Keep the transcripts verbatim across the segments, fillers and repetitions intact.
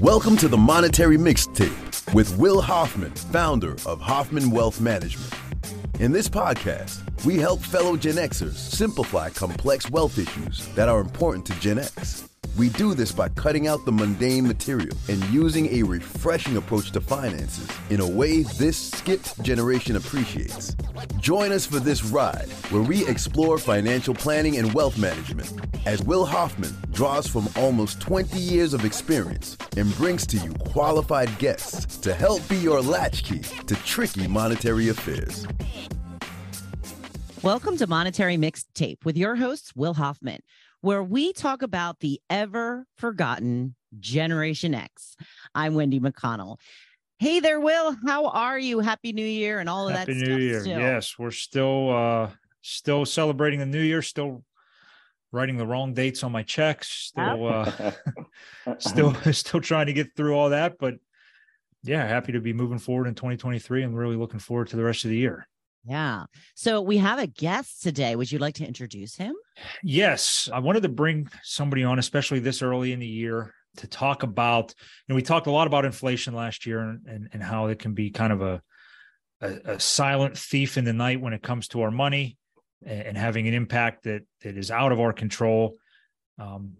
Welcome to the Monetary Mixtape with Will Hoffman, founder of Hoffman Wealth Management. In this podcast, we help fellow Gen Xers simplify complex wealth issues that are important to Gen X. We do this by cutting out the mundane material and using a refreshing approach to finances in a way this skipped generation appreciates. Join us for this ride where we explore financial planning and wealth management as Will Hoffman draws from almost twenty years of experience and brings to you qualified guests to help be your latchkey to tricky monetary affairs. Welcome to Monetary Mixtape with your hosts, Will Hoffman, where we talk about the ever-forgotten Generation X. I'm Wendy McConnell. Hey there, Will. How are you? Happy New Year and all of Happy that stuff. Happy New Year. Still. Yes, we're still uh, still celebrating the New Year, still writing the wrong dates on my checks, still, uh, still, still trying to get through all that. But yeah, happy to be moving forward in twenty twenty-three and really looking forward to the rest of the year. Yeah. So we have a guest today. Would you like to introduce him? Yes. I wanted to bring somebody on, especially this early in the year, to talk about, you know, we talked a lot about inflation last year and, and, and how it can be kind of a, a, a silent thief in the night when it comes to our money and, and having an impact that, that is out of our control. Um,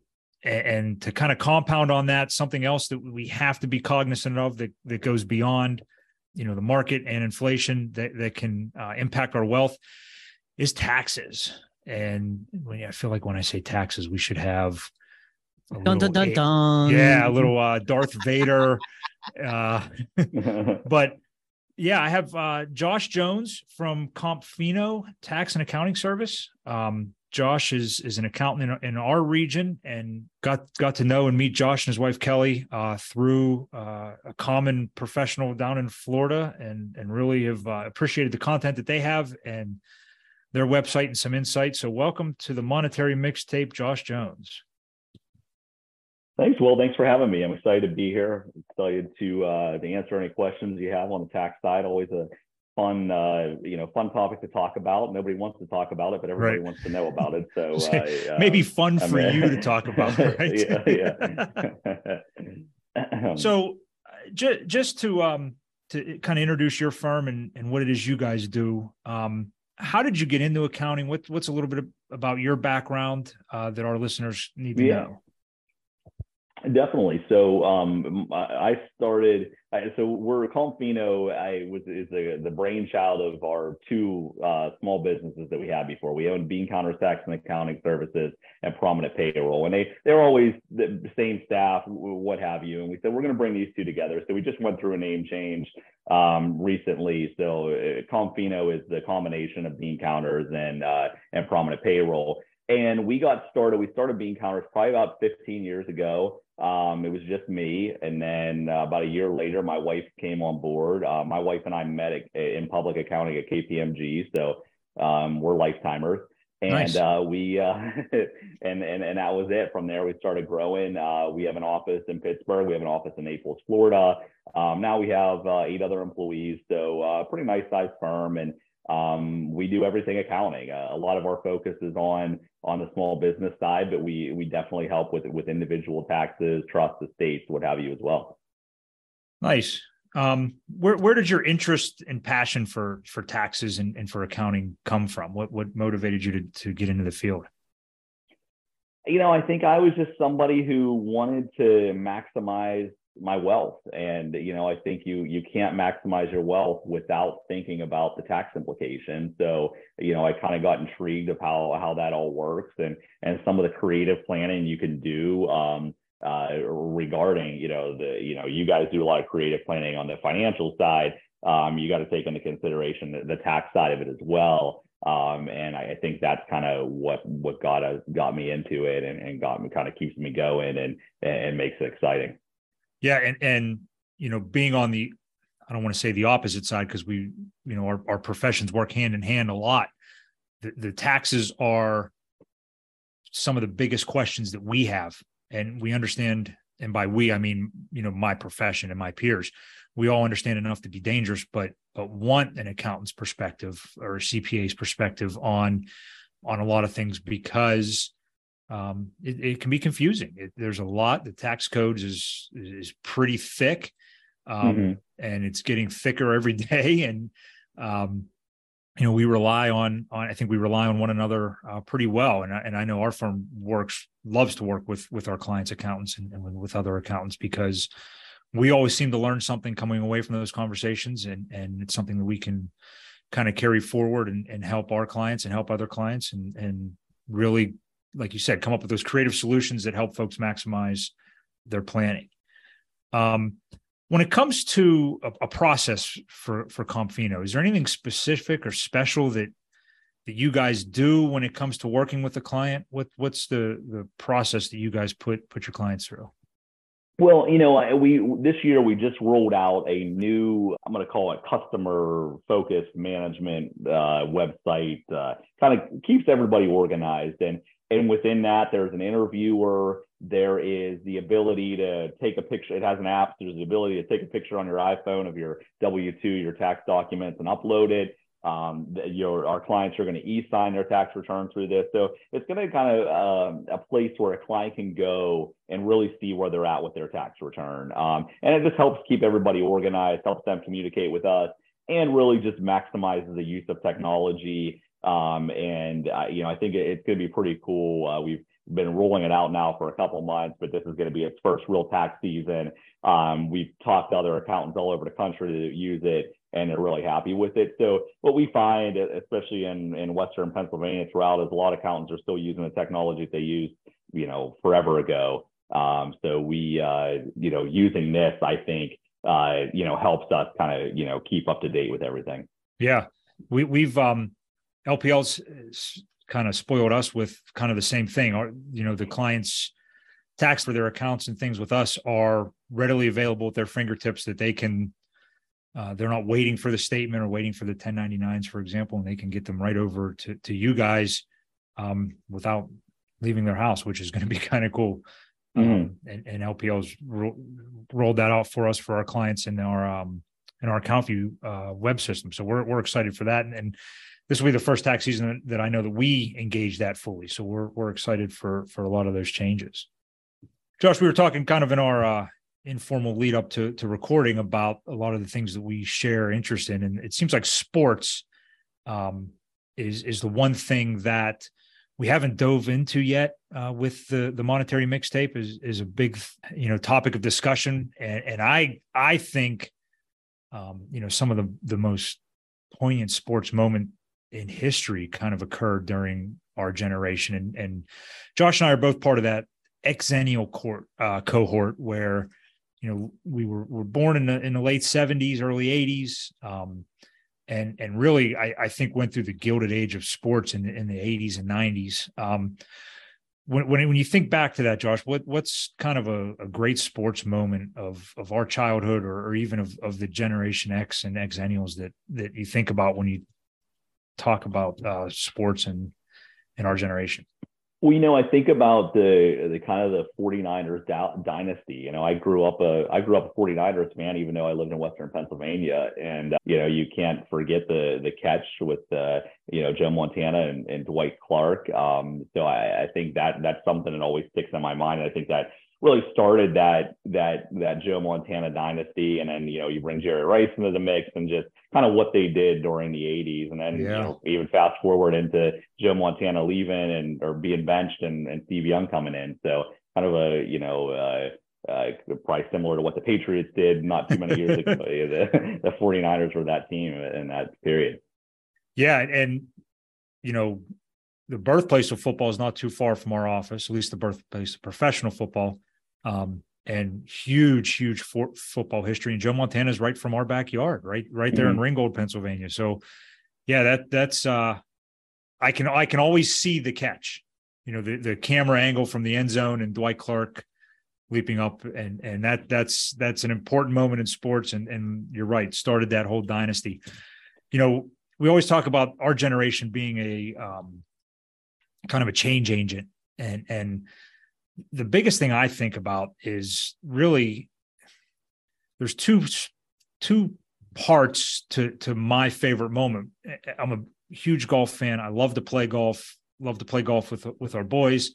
and, and to kind of compound on that, something else that we have to be cognizant of that, that goes beyond you know, the market and inflation that, that can uh, impact our wealth is taxes. And when, I feel like when I say taxes, we should have a dun, little, dun, dun, yeah, a little uh, Darth Vader. uh, but yeah, I have uh, Josh Jones from CompFinO Tax and Accounting Service. Um, Josh is is an accountant in, in our region, and got got to know and meet Josh and his wife Kelly uh, through uh, a common professional down in Florida, and and really have uh, appreciated the content that they have and their website and some insights. So welcome to the Monetary Mixtape, Josh Jones. Thanks, Will. Thanks for having me. I'm excited to be here. I'm excited to uh, to answer any questions you have on the tax side. Always a fun, uh, you know, fun topic to talk about. Nobody wants to talk about it, but everybody right. wants to know about it. So uh, maybe fun for I mean, you to talk about, right? yeah, yeah. So j- just to um, to kind of introduce your firm and, and what it is you guys do. Um, how did you get into accounting? What what's a little bit about your background uh, that our listeners need to yeah. know? Definitely. So um, I started. So we're CompFinO. I was is the, the brainchild of our two uh, small businesses that we had before. We owned Bean Counters Tax and Accounting Services and Prominent Payroll, and they they're always the same staff, what have you. And we said we're going to bring these two together. So we just went through a name change um, recently. So CompFinO is the combination of Bean Counters and uh, and Prominent Payroll. And we got started. We started Bean Counters probably about fifteen years ago. Um, it was just me. And then uh, about a year later, my wife came on board. Uh, my wife and I met at, in public accounting at K P M G. So um, we're lifetimers. And nice. uh, we uh, and, and and that was it. From there, we started growing. Uh, we have an office in Pittsburgh. We have an office in Naples, Florida. Um, now we have uh, eight other employees. So uh, pretty nice sized firm. And Um, we do everything accounting. Uh, a lot of our focus is on on the small business side, but we we definitely help with with individual taxes, trusts, estates, what have you as well. Nice. Um, where where did your interest and passion for for taxes and, and for accounting come from? What what motivated you to to get into the field? You know, I think I was just somebody who wanted to maximize my wealth. And, you know, I think you, you can't maximize your wealth without thinking about the tax implications. So, you know, I kind of got intrigued of how, how that all works and, and some of the creative planning you can do um, uh, regarding, you know, the, you know, you guys do a lot of creative planning on the financial side. Um, you got to take into consideration the, the tax side of it as well. Um, and I, I think that's kind of what, what got, uh, got me into it and, and got me kind of keeps me going and, and makes it exciting. Yeah. And, and, you know, being on the, I don't want to say the opposite side, because we, you know, our, our professions work hand in hand a lot. The, the taxes are some of the biggest questions that we have. And we understand, and by we, I mean, you know, my profession and my peers, we all understand enough to be dangerous, but, but want an accountant's perspective or a C P A's perspective on, on a lot of things, because um, it, it can be confusing. It, there's a lot. The tax code is is pretty thick, um, mm-hmm. and it's getting thicker every day. And um, you know, we rely on on I think we rely on one another uh, pretty well. And I, and I know our firm works loves to work with with our clients' accountants and, and with other accountants, because we always seem to learn something coming away from those conversations, and and it's something that we can kind of carry forward and, and help our clients and help other clients, and and really, like you said, come up with those creative solutions that help folks maximize their planning. Um, when it comes to a, a process for, for CompFino, is there anything specific or special that that you guys do when it comes to working with a client? What what's the the process that you guys put put your clients through? Well, you know, we this year we just rolled out a new, I'm going to call it customer-focused management uh, website, uh, kind of keeps everybody organized. And and within that, there's an interviewer, there is the ability to take a picture, it has an app, there's the ability to take a picture on your iPhone of your W two, your tax documents, and upload it. Um, your, our clients are going to e-sign their tax return through this. So it's going to kind of um, a place where a client can go and really see where they're at with their tax return. Um, and it just helps keep everybody organized, helps them communicate with us, and really just maximizes the use of technology. Um, and, uh, you know, I think it, it's going to be pretty cool. Uh, we've been rolling it out now for a couple of months, but this is going to be its first real tax season. Um, we've talked to other accountants all over the country that use it, and they're really happy with it. So what we find, especially in, in Western Pennsylvania throughout, is a lot of accountants are still using the technology that they used, you know, forever ago. Um, so we, uh, you know, using this, I think, uh, you know, helps us kind of, you know, keep up to date with everything. Yeah, we, we've um, L P L's kind of spoiled us with kind of the same thing. Our, you know, the clients' tax for their accounts and things with us are readily available at their fingertips, that they can. Uh, they're not waiting for the statement or waiting for the ten ninety-nines, for example, and they can get them right over to, to you guys um, without leaving their house, which is going to be kind of cool. Mm-hmm. Um, and, and L P L's ro- rolled that out for us, for our clients, in our um, in our CompFinO uh, web system. So we're we're excited for that, and, and this will be the first tax season that I know that we engage that fully. So we're we're excited for for a lot of those changes. Josh, we were talking kind of in our. Uh, informal lead up to, to recording about a lot of the things that we share interest in. And it seems like sports um, is, is the one thing that we haven't dove into yet uh, with the, the monetary mixtape is, is a big, you know, topic of discussion. And, and I, I think, um, you know, some of the, the most poignant sports moment in history kind of occurred during our generation. And, and Josh and I are both part of that exennial court, uh, cohort where, you know, we were were born in the in the late seventies, early eighties, um, and and really, I, I think went through the gilded age of sports in the, in the eighties and nineties. Um, when when when you think back to that, Josh, what what's kind of a, a great sports moment of of our childhood, or, or even of of the Generation X and Xennials that that you think about when you talk about uh, sports and in our generation? Well, you know, I think about the the kind of the 49ers d- dynasty. You know, I grew up a I grew up a 49ers fan, even though I lived in Western Pennsylvania. And uh, you know, you can't forget the the catch with uh, you know, Joe Montana and, and Dwight Clark. Um, so I, I think that that's something that always sticks in my mind. And I think that really started that that that Joe Montana dynasty. And then, you know, you bring Jerry Rice into the mix, and just kind of what they did during the eighties. And then, yeah. you know, even fast forward into Joe Montana leaving and or being benched, and, and Steve Young coming in. So kind of a, you know, uh, uh, probably similar to what the Patriots did not too many years ago. The, the 49ers were that team in that period. Yeah. And, you know, the birthplace of football is not too far from our office, at least the birthplace of professional football. Um, and huge, huge for football history. And Joe Montana is right from our backyard, right, right there mm-hmm. in Ringgold, Pennsylvania. So, yeah, that that's uh, I can I can always see the catch, you know, the the camera angle from the end zone and Dwight Clark leaping up, and and that that's that's an important moment in sports. And and you're right, started that whole dynasty. You know, we always talk about our generation being a um, kind of a change agent, and and. The biggest thing I think about is really there's two two parts to to my favorite moment. I'm a huge golf fan. I love to play golf, love to play golf with, with our boys.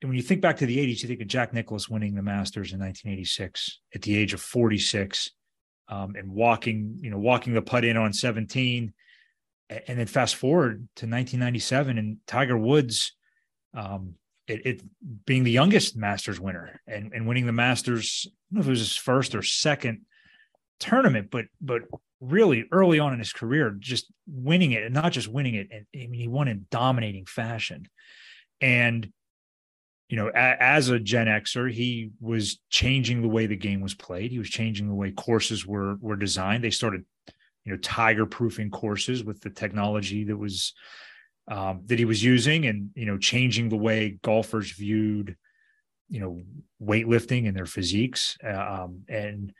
And when you think back to the eighties, you think of Jack Nicklaus winning the Masters in nineteen eighty-six at the age of forty-six, um, and walking, you know, walking the putt in on seventeen. And then fast forward to nineteen ninety-seven and Tiger Woods, um, it, it being the youngest Masters winner and, and winning the Masters. I don't know if it was his first or second tournament, but but really early on in his career, just winning it, and not just winning it. And I mean, he won in dominating fashion. And you know, as a Gen Xer, he was changing the way the game was played. He was changing the way courses were were designed. They started, you know, tiger-proofing courses with the technology that was um, that he was using, and you know, changing the way golfers viewed, you know, weightlifting and their physiques. Um, and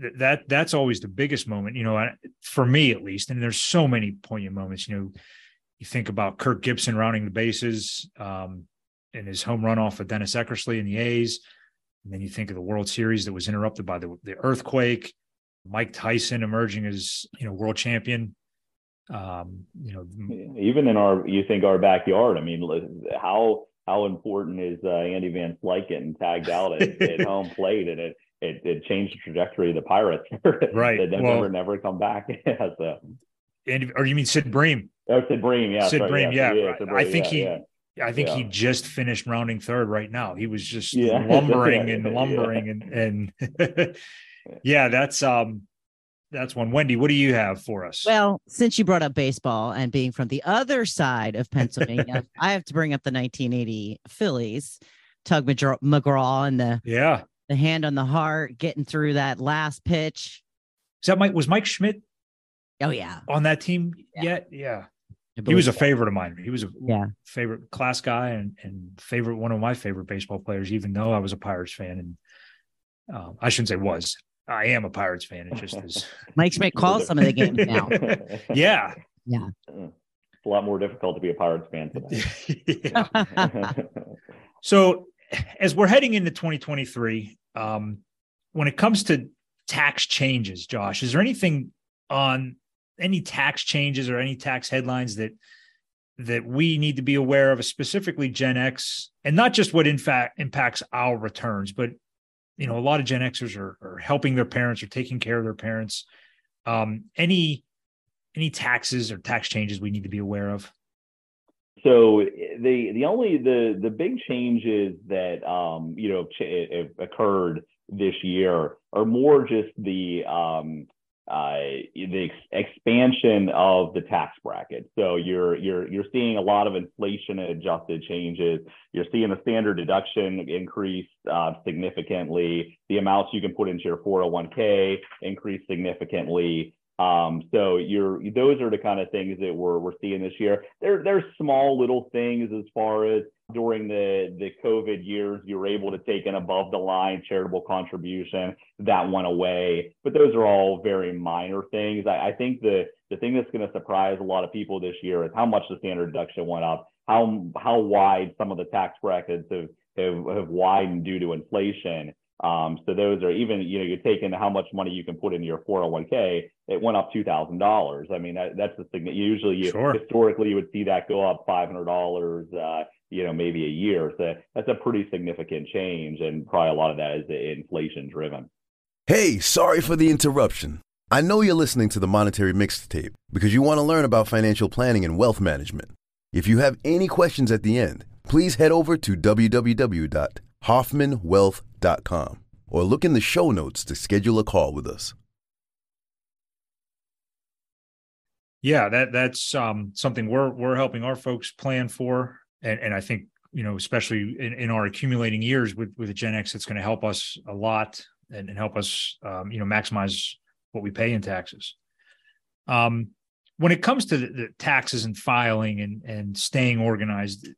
th- that that's always the biggest moment, you know, for me at least. And there's so many poignant moments. You know, you think about Kirk Gibson rounding the bases. Um, And his home run off of Dennis Eckersley in the A's. And then you think of the World Series that was interrupted by the, the earthquake, Mike Tyson emerging as, you know, world champion. Um, you know, even in our, you think our backyard, I mean, how, how important is uh, Andy Van Slyke getting tagged out at, at home plate? And it, it, it changed the trajectory of the Pirates. Right. They'd never, well, never come back. Yeah, so. And, or you mean Sid Bream? Oh, Sid Bream. Yeah. Sid right, Bream. Yeah. yeah, yeah Sid Bream, I think yeah, he, yeah. I think yeah. he just finished rounding third right now. He was just yeah. lumbering and lumbering yeah. and, and yeah, that's, um, that's one. Wendy, what do you have for us? Well, since you brought up baseball and being from the other side of Pennsylvania, I have to bring up the nineteen eighty Phillies, Tug McGraw and the, yeah. the hand on the heart, getting through that last pitch. Is that Mike, was Mike Schmidt? Oh yeah. On that team yeah. yet? Yeah. He was a favorite of mine. He was a yeah. favorite class guy and, and favorite, one of my favorite baseball players, even though I was a Pirates fan. And um, I shouldn't say was, I am a Pirates fan. It just is. Mike Schmidt calls some of the games now. yeah. Yeah. It's a lot more difficult to be a Pirates fan today. So as we're heading into twenty twenty-three, um, when it comes to tax changes, Josh, is there anything on any tax changes or any tax headlines that, that we need to be aware of, specifically Gen X, and not just what in fact impacts our returns, but, you know, a lot of Gen Xers are, are helping their parents or taking care of their parents. Um, any, any taxes or tax changes we need to be aware of? So the, the only, the, the big changes that, um, you know, ch- occurred this year are more just the, um, Uh, the ex- expansion of the tax bracket. So you're you're you're seeing a lot of inflation adjusted changes. You're seeing the standard deduction increase uh, significantly. The amounts you can put into your four oh one k increase significantly. Um, so you're those are the kind of things that we're we're seeing this year. There there's small little things as far as during the, the COVID years, you were able to take an above the line charitable contribution that went away, but those are all very minor things. I, I think the, the thing that's going to surprise a lot of people this year is how much the standard deduction went up, how, how wide some of the tax brackets have, have, have widened due to inflation. Um, so those are even, you know, you're taking how much money you can put into your four oh one k, it went up two thousand dollars. I mean, that, that's the thing that usually you, sure. historically you would see that go up five hundred dollars, uh, you know, maybe a year. So that's a pretty significant change. And probably a lot of that is inflation driven. Hey, sorry for the interruption. I know you're listening to the Monetary Mixtape because you want to learn about financial planning and wealth management. If you have any questions at the end, please head over to w w w dot hoffman wealth dot com or look in the show notes to schedule a call with us. Yeah, that that's um, something we're we're helping our folks plan for. And, and I think, you know, especially in, in our accumulating years with, with Gen X, it's going to help us a lot and, and help us, um, you know, maximize what we pay in taxes. Um, when it comes to the, the taxes and filing and, and staying organized, are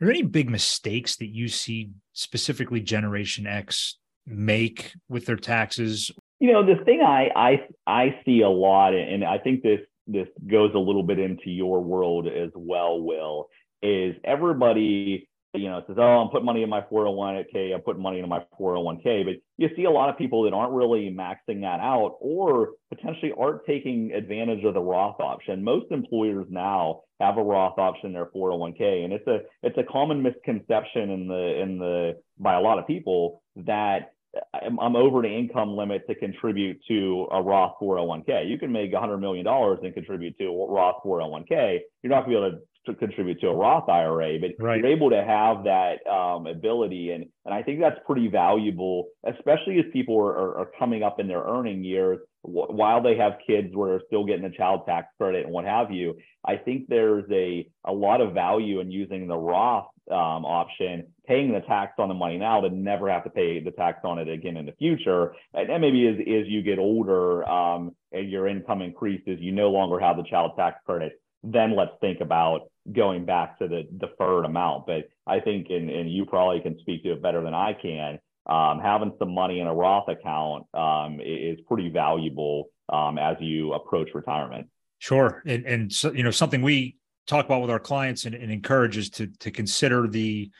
there any big mistakes that you see specifically Generation X make with their taxes? You know, the thing I I, I see a lot, and I think this this goes a little bit into your world as well, Will, is everybody you know, it says, oh, I'm putting money in my four oh one K, I'm putting money into my four oh one K. But you see a lot of people that aren't really maxing that out or potentially aren't taking advantage of the Roth option. Most employers now have a Roth option in their four oh one K. And it's a it's a common misconception in the in the by a lot of people that I'm, I'm over the income limit to contribute to a Roth four oh one K. You can make one hundred million dollars and contribute to a Roth four oh one K. You're not going to be able to to contribute to a Roth I R A, but right. You're able to have that um, ability. And, and I think that's pretty valuable, especially as people are, are, are coming up in their earning years w- while they have kids where they're still getting a child tax credit and what have you. I think there's a, a lot of value in using the Roth um, option, paying the tax on the money now to never have to pay the tax on it again in the future. And then maybe as, as you get older um, and your income increases, you no longer have the child tax credit. Then let's think about going back to the deferred amount. But I think, and, and you probably can speak to it better than I can, um, having some money in a Roth account um, is pretty valuable um, as you approach retirement. Sure. And, and so, you know, something we talk about with our clients and, and encourage is to, to consider the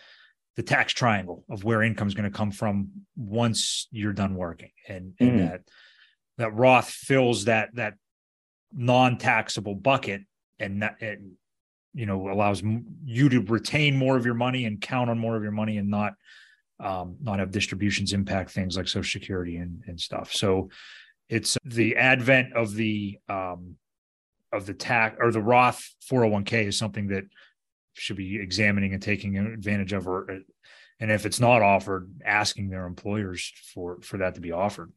the tax triangle of where income is going to come from once you're done working. And, and mm. that that Roth fills that that non-taxable bucket. And that, it, you know, allows you to retain more of your money and count on more of your money and not um, not have distributions impact things like Social Security and, and stuff. So it's the advent of the um, of the tax or the Roth four oh one K is something that should be examining and taking advantage of, or and if it's not offered, asking their employers for for that to be offered.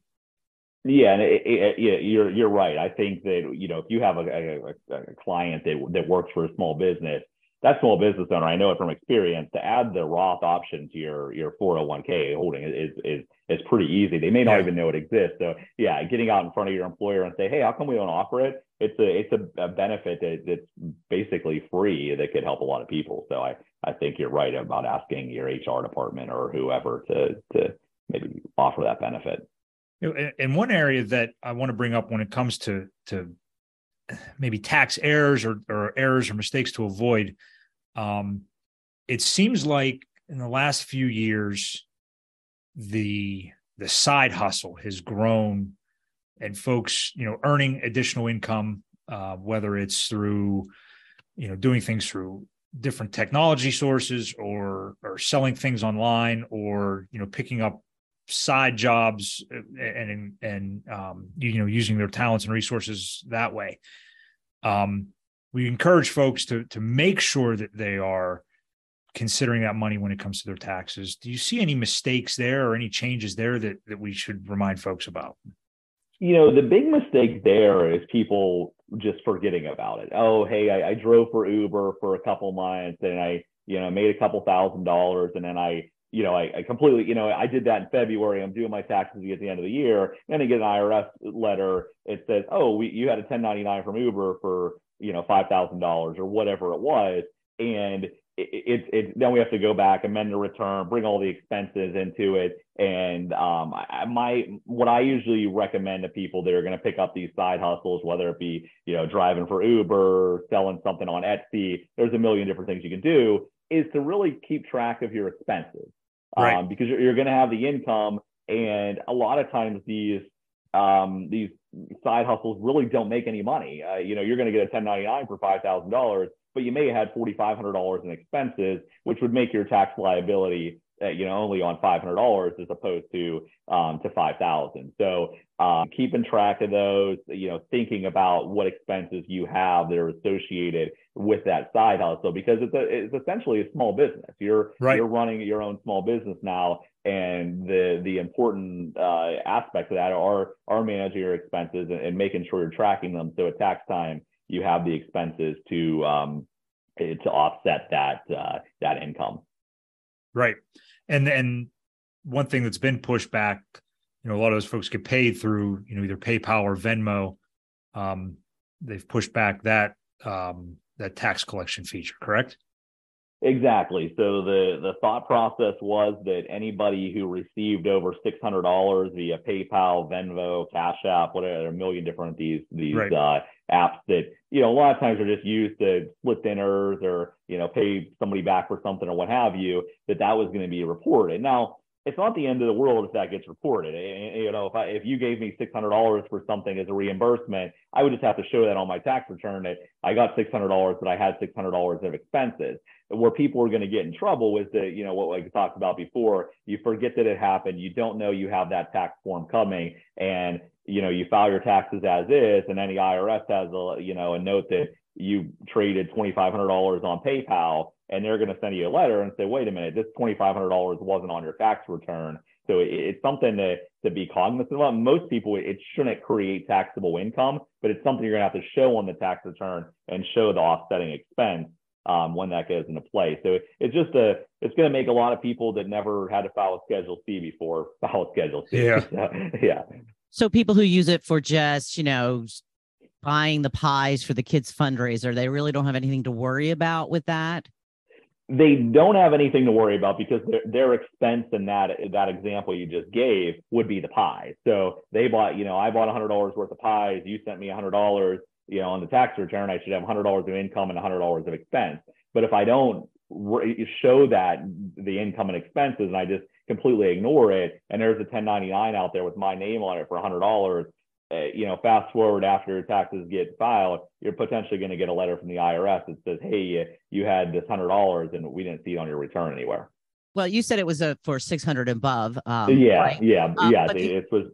Yeah, and it, it, it, you're you're right. I think that, you know, if you have a, a, a client that that works for a small business, that small business owner, I know it from experience, to add the Roth option to your your four oh one K holding is is is pretty easy. They may not yeah. even know it exists. So yeah, getting out in front of your employer and say, hey, how come we don't offer it? It's a it's a, a benefit that that's basically free that could help a lot of people. So I I think you're right about asking your H R department or whoever to to maybe offer that benefit. And one area that I want to bring up when it comes to to maybe tax errors or, or errors or mistakes to avoid, um, it seems like in the last few years, the the side hustle has grown, and folks, you know, earning additional income, uh, whether it's through, you know, doing things through different technology sources or or selling things online or, you know, picking up side jobs and, and, um, you know, using their talents and resources that way. Um, we encourage folks to, to make sure that they are considering that money when it comes to their taxes. Do you see any mistakes there or any changes there that, that we should remind folks about? You know, the big mistake there is people just forgetting about it. Oh, hey, I, I drove for Uber for a couple months and I, you know, made a couple thousand dollars and then I, you know, I, I completely, you know, I did that in February. I'm doing my taxes at the end of the year. Then I get an I R S letter. It says, oh, we, you had a ten ninety-nine from Uber for, you know, five thousand dollars or whatever it was. And it, it, it, then we have to go back, amend the return, bring all the expenses into it. And um, I, my, what I usually recommend to people that are going to pick up these side hustles, whether it be, you know, driving for Uber, selling something on Etsy, there's a million different things you can do, is to really keep track of your expenses. Right. Um, because you're, you're going to have the income, and a lot of times these um, these side hustles really don't make any money. Uh, you know, you're going to get a ten ninety-nine for five thousand dollars, but you may have had four thousand five hundred dollars in expenses, which would make your tax liability, uh, you know, only on five hundred dollars as opposed to um, to five thousand dollars. So um, keeping track of those, you know, thinking about what expenses you have that are associated with that side hustle, because it's a, it's essentially a small business. You're right. You're running your own small business now, and the the important uh, aspects of that are are managing your expenses and, and making sure you're tracking them. So at tax time, you have the expenses to um, to offset that uh, that income. Right, and and one thing that's been pushed back, you know, a lot of those folks get paid through, you know, either PayPal or Venmo. Um, they've pushed back that. Um, that tax collection feature, correct? Exactly. So the, the thought process was that anybody who received over six hundred dollars via PayPal, Venmo, Cash App, whatever, a million different these these right. uh, apps that, you know, a lot of times are just used to split dinners or, you know, pay somebody back for something or what have you, that that was going to be reported. Now, it's not the end of the world if that gets reported. You know, if I, if you gave me six hundred dollars for something as a reimbursement, I would just have to show that on my tax return that I got six hundred dollars, but I had six hundred dollars of expenses. Where people are going to get in trouble is that, you know, what we talked about before, you forget that it happened. You don't know you have that tax form coming, and, you know, you file your taxes as is, and then the I R S has a, you know, a note that you traded twenty-five hundred dollars on PayPal, and they're going to send you a letter and say, wait a minute, this twenty-five hundred dollars wasn't on your tax return. So it, it's something to, to be cognizant of. Most people, it shouldn't create taxable income, but it's something you're going to have to show on the tax return and show the offsetting expense um, when that goes into play. So it, it's just a, it's going to make a lot of people that never had to file a Schedule C before file a Schedule C. Yeah. So, yeah. So people who use it for just, you know, buying the pies for the kids' fundraiser, they really don't have anything to worry about with that? They don't have anything to worry about because their, their expense in that that example you just gave would be the pie. So they bought, you know, I bought one hundred dollars worth of pies. You sent me one hundred dollars, you know, on the tax return. I should have one hundred dollars of income and one hundred dollars of expense. But if I don't re- show that, the income and expenses, and I just completely ignore it, and there's a ten ninety-nine out there with my name on it for one hundred dollars, Uh, you know, fast forward after taxes get filed, you're potentially going to get a letter from the I R S that says, hey, you, you had this one hundred dollars and we didn't see it on your return anywhere. Well, you said it was a, for six hundred above. Um, yeah, right? yeah, um, yeah. It, the, it was.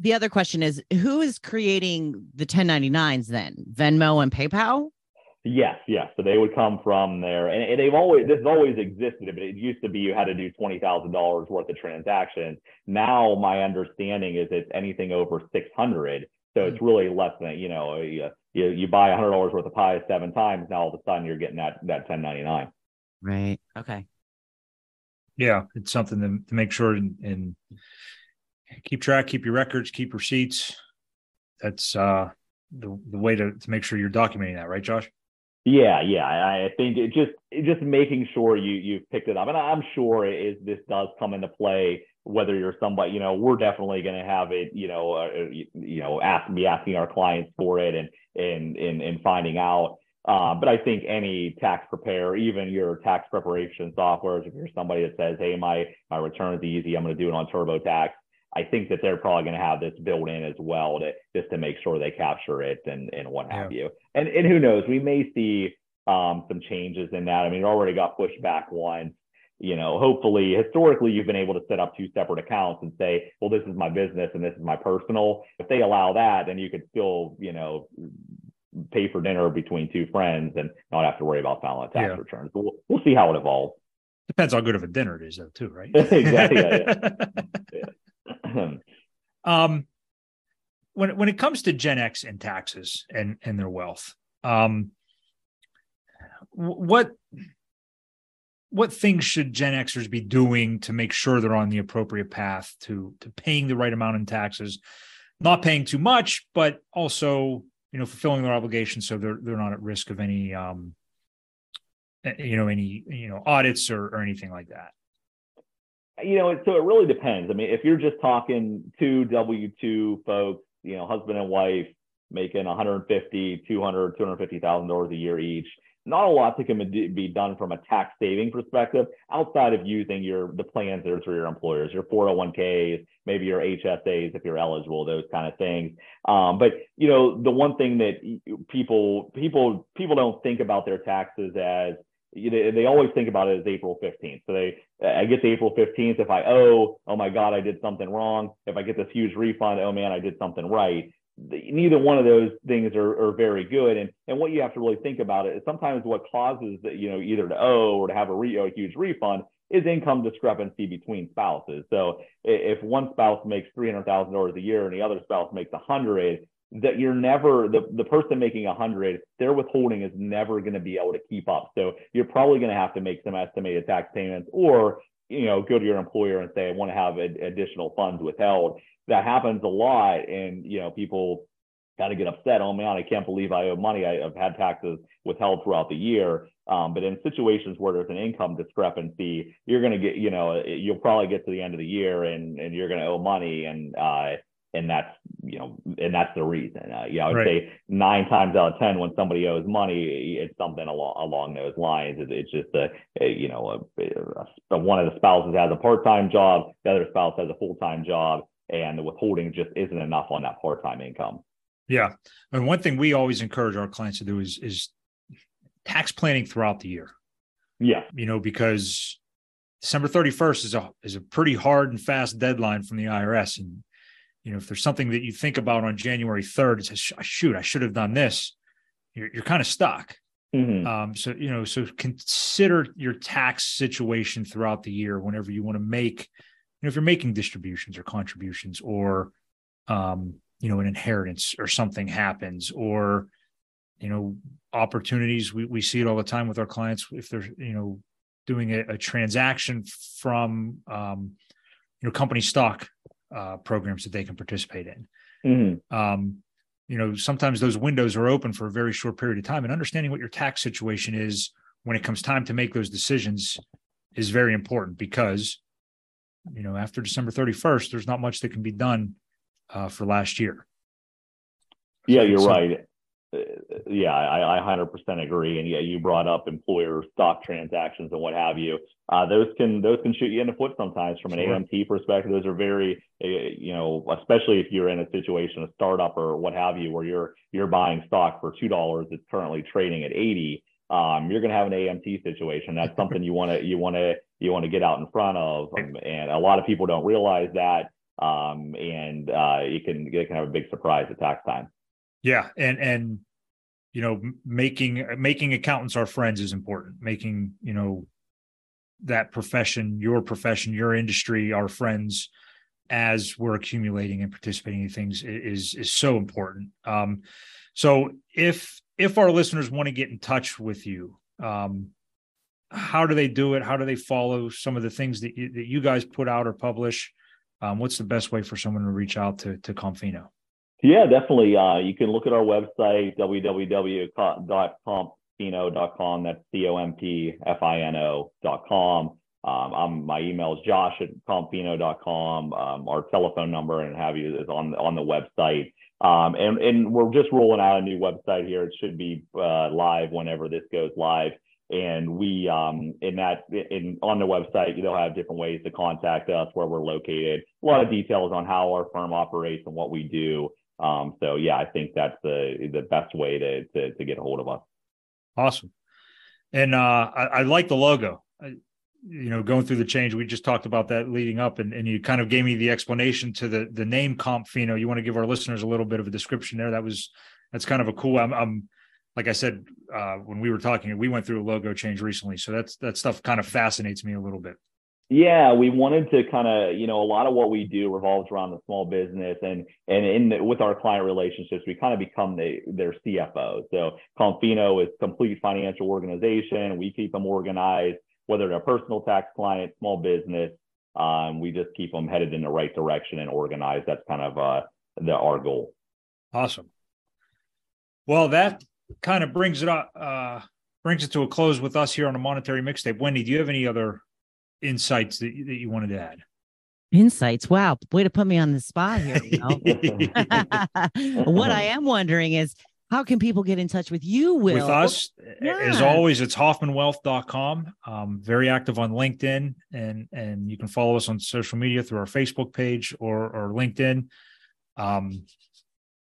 The other question is, who is creating the ten ninety-nines then? Venmo and PayPal? Yes, yes. So they would come from there. And, and they've always, this has always existed, but it used to be you had to do twenty thousand dollars worth of transactions. Now, my understanding is it's anything over six hundred. So it's really less than, you know, you, you buy one hundred dollars worth of pie seven times. Now, all of a sudden, you're getting that, that ten ninety-nine. Right. Okay. Yeah. It's something to, to make sure and, and keep track, keep your records, keep receipts. That's uh, the, the way to, to make sure you're documenting that. Right, Josh? Yeah, yeah. I think it just it just making sure you you've picked it up, and I'm sure is this does come into play. Whether you're somebody, you know, we're definitely going to have it. You know, uh, you, you know, ask be asking our clients for it and and and, and finding out. Uh, but I think any tax preparer, even your tax preparation softwares, if you're somebody that says, "Hey, my my return is easy. I'm going to do it on TurboTax," I think that they're probably going to have this built in as well, to, just to make sure they capture it and, and what have yeah. you. And and who knows, we may see um, some changes in that. I mean, it already got pushed back once. You know, hopefully, historically, you've been able to set up two separate accounts and say, well, this is my business and this is my personal. If they allow that, then you could still, you know, pay for dinner between two friends and not have to worry about filing a tax yeah. return. So we'll, we'll see how it evolves. Depends how good of a dinner it is, though, too, right? Exactly. Yeah, yeah. yeah. um, when when it comes to Gen X and taxes and, and their wealth, um, what what things should Gen Xers be doing to make sure they're on the appropriate path to to paying the right amount in taxes, not paying too much, but also, you know, fulfilling their obligations so they're they're not at risk of any um, you know any you know audits or, or anything like that. You know, so it really depends. I mean, if you're just talking two W two folks, you know, husband and wife making one hundred fifty thousand dollars, two hundred thousand dollars, two hundred fifty thousand dollars a year each, not a lot that can be done from a tax saving perspective outside of using your the plans that are through your employers, your four oh one Ks, maybe your H S As if you're eligible, those kind of things. Um, but, you know, the one thing that people people people don't think about their taxes as, You know, they always think about it as April fifteenth. So they, I get to April fifteenth. If I owe, oh my God, I did something wrong. If I get this huge refund, oh man, I did something right. Neither one of those things are, are very good. And and what you have to really think about it is sometimes what causes that, you know, either to owe or to have a, re, a huge refund is income discrepancy between spouses. So if one spouse makes three hundred thousand dollars a year and the other spouse makes one hundred thousand dollars, that you're never, the, the person making one hundred, their withholding is never going to be able to keep up. So you're probably going to have to make some estimated tax payments or, you know, go to your employer and say, I want to have ad- additional funds withheld. That happens a lot. And, you know, people kind of get upset. Oh man, I can't believe I owe money. I, I've had taxes withheld throughout the year. Um, but in situations where there's an income discrepancy, you're going to get, you know, you'll probably get to the end of the year and, and you're going to owe money. And, uh, and that's, you know, and that's the reason, uh, you know, I would right. say nine times out of ten, when somebody owes money, it's something along, along those lines. It, it's just a, a you know, a, a, one of the spouses has a part-time job, the other spouse has a full-time job, and the withholding just isn't enough on that part-time income. Yeah. And one thing we always encourage our clients to do is, is tax planning throughout the year. Yeah. You know, because December thirty-first is a, is a pretty hard and fast deadline from the I R S. And, you know, if there's something that you think about on January third, it says, shoot, I should have done this. You're, you're kind of stuck. Mm-hmm. Um, so, you know, so consider your tax situation throughout the year, whenever you want to make, you know, if you're making distributions or contributions or, um, you know, an inheritance or something happens, or, you know, opportunities. We we see it all the time with our clients. If they're, you know, doing a, a transaction from, um, you know, company stock uh, programs that they can participate in. Mm-hmm. Um, you know, sometimes those windows are open for a very short period of time, and understanding what your tax situation is when it comes time to make those decisions is very important, because, you know, after December thirty-first, there's not much that can be done Uh, for last year. Yeah, you're so, right. Uh, yeah, I, I one hundred percent agree. And yeah, you brought up employer stock transactions and what have you. Uh, those can those can shoot you in the foot sometimes from an sure. A M T perspective. Those are very, uh, you know, especially if you're in a situation, a startup or what have you, where you're you're buying stock for two dollars, it's currently trading at eighty. Um, you're going to have an A M T situation. That's something you want to you want to you want to get out in front of. Um, and a lot of people don't realize that. Um, and, uh, you can, you can have a big surprise at tax time. Yeah. And, and, you know, making, making accountants our friends is important. Making, you know, that profession, your profession, your industry, our friends, as we're accumulating and participating in things is, is so important. Um, so if, if our listeners want to get in touch with you, um, how do they do it? How do they follow some of the things that you, that you guys put out or publish? Um, what's the best way for someone to reach out to, to CompFino? Yeah, definitely. Uh, you can look at our website, w w w dot compfino dot com. That's C O M P F I N O dot com. Um, I'm, my email is josh at compfino dot com. Um, our telephone number and have you is on, on the website. Um, and, and we're just rolling out a new website here. It should be uh, live whenever this goes live. And we, um, in that, in on the website, you know, have different ways to contact us, where we're located, a lot of details on how our firm operates and what we do. Um, so yeah, I think that's the the best way to to, to get a hold of us. Awesome, and uh, I, I like the logo. I, you know, going through the change, we just talked about that leading up, and, and you kind of gave me the explanation to the the name CompFino. You want to give our listeners a little bit of a description there? That was that's kind of a cool. I'm. I'm Like I said, uh, when we were talking, we went through a logo change recently. So that's, that stuff kind of fascinates me a little bit. Yeah, we wanted to kind of, you know, a lot of what we do revolves around the small business. And and in the, with our client relationships, we kind of become the, their C F O. So CompFino is complete financial organization. We keep them organized, whether they're a personal tax client, small business. Um, we just keep them headed in the right direction and organized. That's kind of uh, the, our goal. Awesome. Well, that kind of brings it up, uh, brings it to a close with us here on a Monetary Mixtape. Wendy, do you have any other insights that, that you wanted to add? Insights. Wow. Way to put me on the spot here. You know? What I am wondering is, how can people get in touch with you, Will? With us, yeah. As always, it's hoffman wealth dot com. Um, very active on LinkedIn, and, and you can follow us on social media through our Facebook page or, or LinkedIn. Um,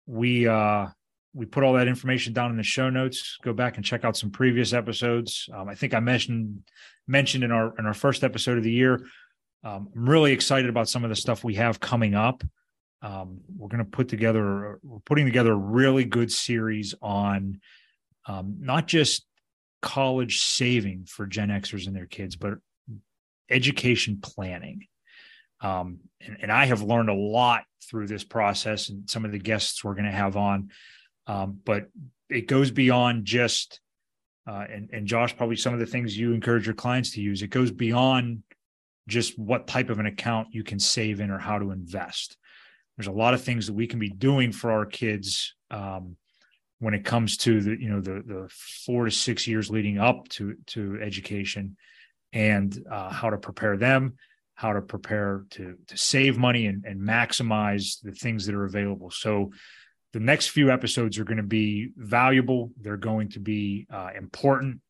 we, uh, We put all that information down in the show notes. Go back and check out some previous episodes. Um, I think I mentioned mentioned in our in our first episode of the year. Um, I'm really excited about some of the stuff we have coming up. Um, we're going to put together we're putting together a really good series on um, not just college saving for Gen Xers and their kids, but education planning. Um, and, and I have learned a lot through this process, and some of the guests we're going to have on. Um, but it goes beyond just, uh, and, and Josh, probably some of the things you encourage your clients to use, it goes beyond just what type of an account you can save in or how to invest. There's a lot of things that we can be doing for our kids um, when it comes to the, you know, the the four to six years leading up to to education, and uh, how to prepare them, how to prepare to to save money and, and maximize the things that are available. So the next few episodes are going to be valuable. They're going to be uh, important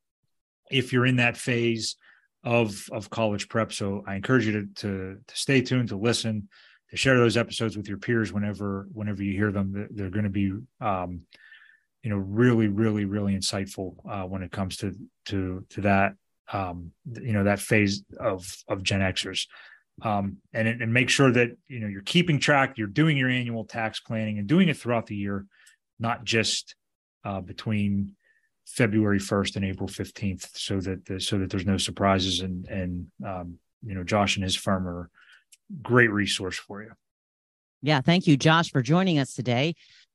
if you're in that phase of of college prep. So I encourage you to, to to stay tuned, to listen, to share those episodes with your peers whenever whenever you hear them. They're going to be um, you know really really really insightful uh, when it comes to to to that um, you know that phase of of Gen Xers. Um, and, and make sure that, you know, you're keeping track, you're doing your annual tax planning and doing it throughout the year, not just uh, between February first and April fifteenth, so that, the, so that there's no surprises. And, and um, you know, Josh and his firm are a great resource for you. Yeah. Thank you, Josh, for joining us today.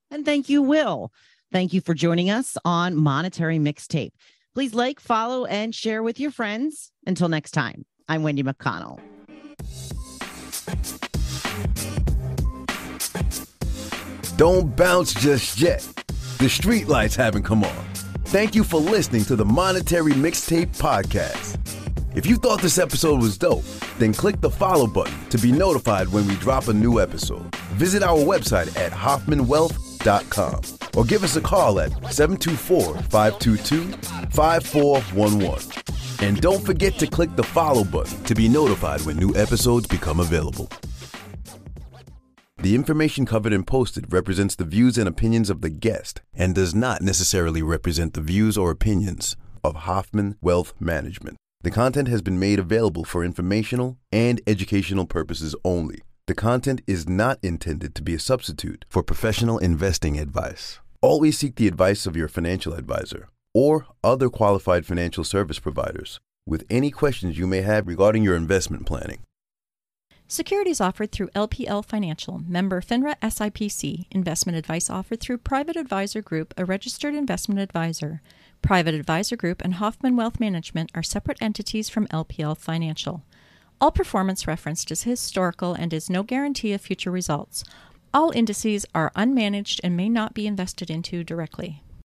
And thank you, Will. Thank you for joining us on Monetary Mixtape. Please like, follow, and share with your friends. Until next time, I'm Wendy McConnell. Don't bounce just yet. The streetlights haven't come on. Thank you for listening to the Monetary Mixtape Podcast. If you thought this episode was dope, then click the follow button to be notified when we drop a new episode. Visit our website at hoffman wealth dot com or give us a call at seven two four, five two two, five four one one. And don't forget to click the follow button to be notified when new episodes become available. The information covered and posted represents the views and opinions of the guest and does not necessarily represent the views or opinions of Hoffman Wealth Management. The content has been made available for informational and educational purposes only. The content is not intended to be a substitute for professional investing advice. Always seek the advice of your financial advisor or other qualified financial service providers with any questions you may have regarding your investment planning. Securities offered through L P L Financial, member FINRA S I P C. Investment advice offered through Private Advisor Group, a registered investment advisor. Private Advisor Group and Hoffman Wealth Management are separate entities from L P L Financial. All performance referenced is historical and is no guarantee of future results. All indices are unmanaged and may not be invested into directly.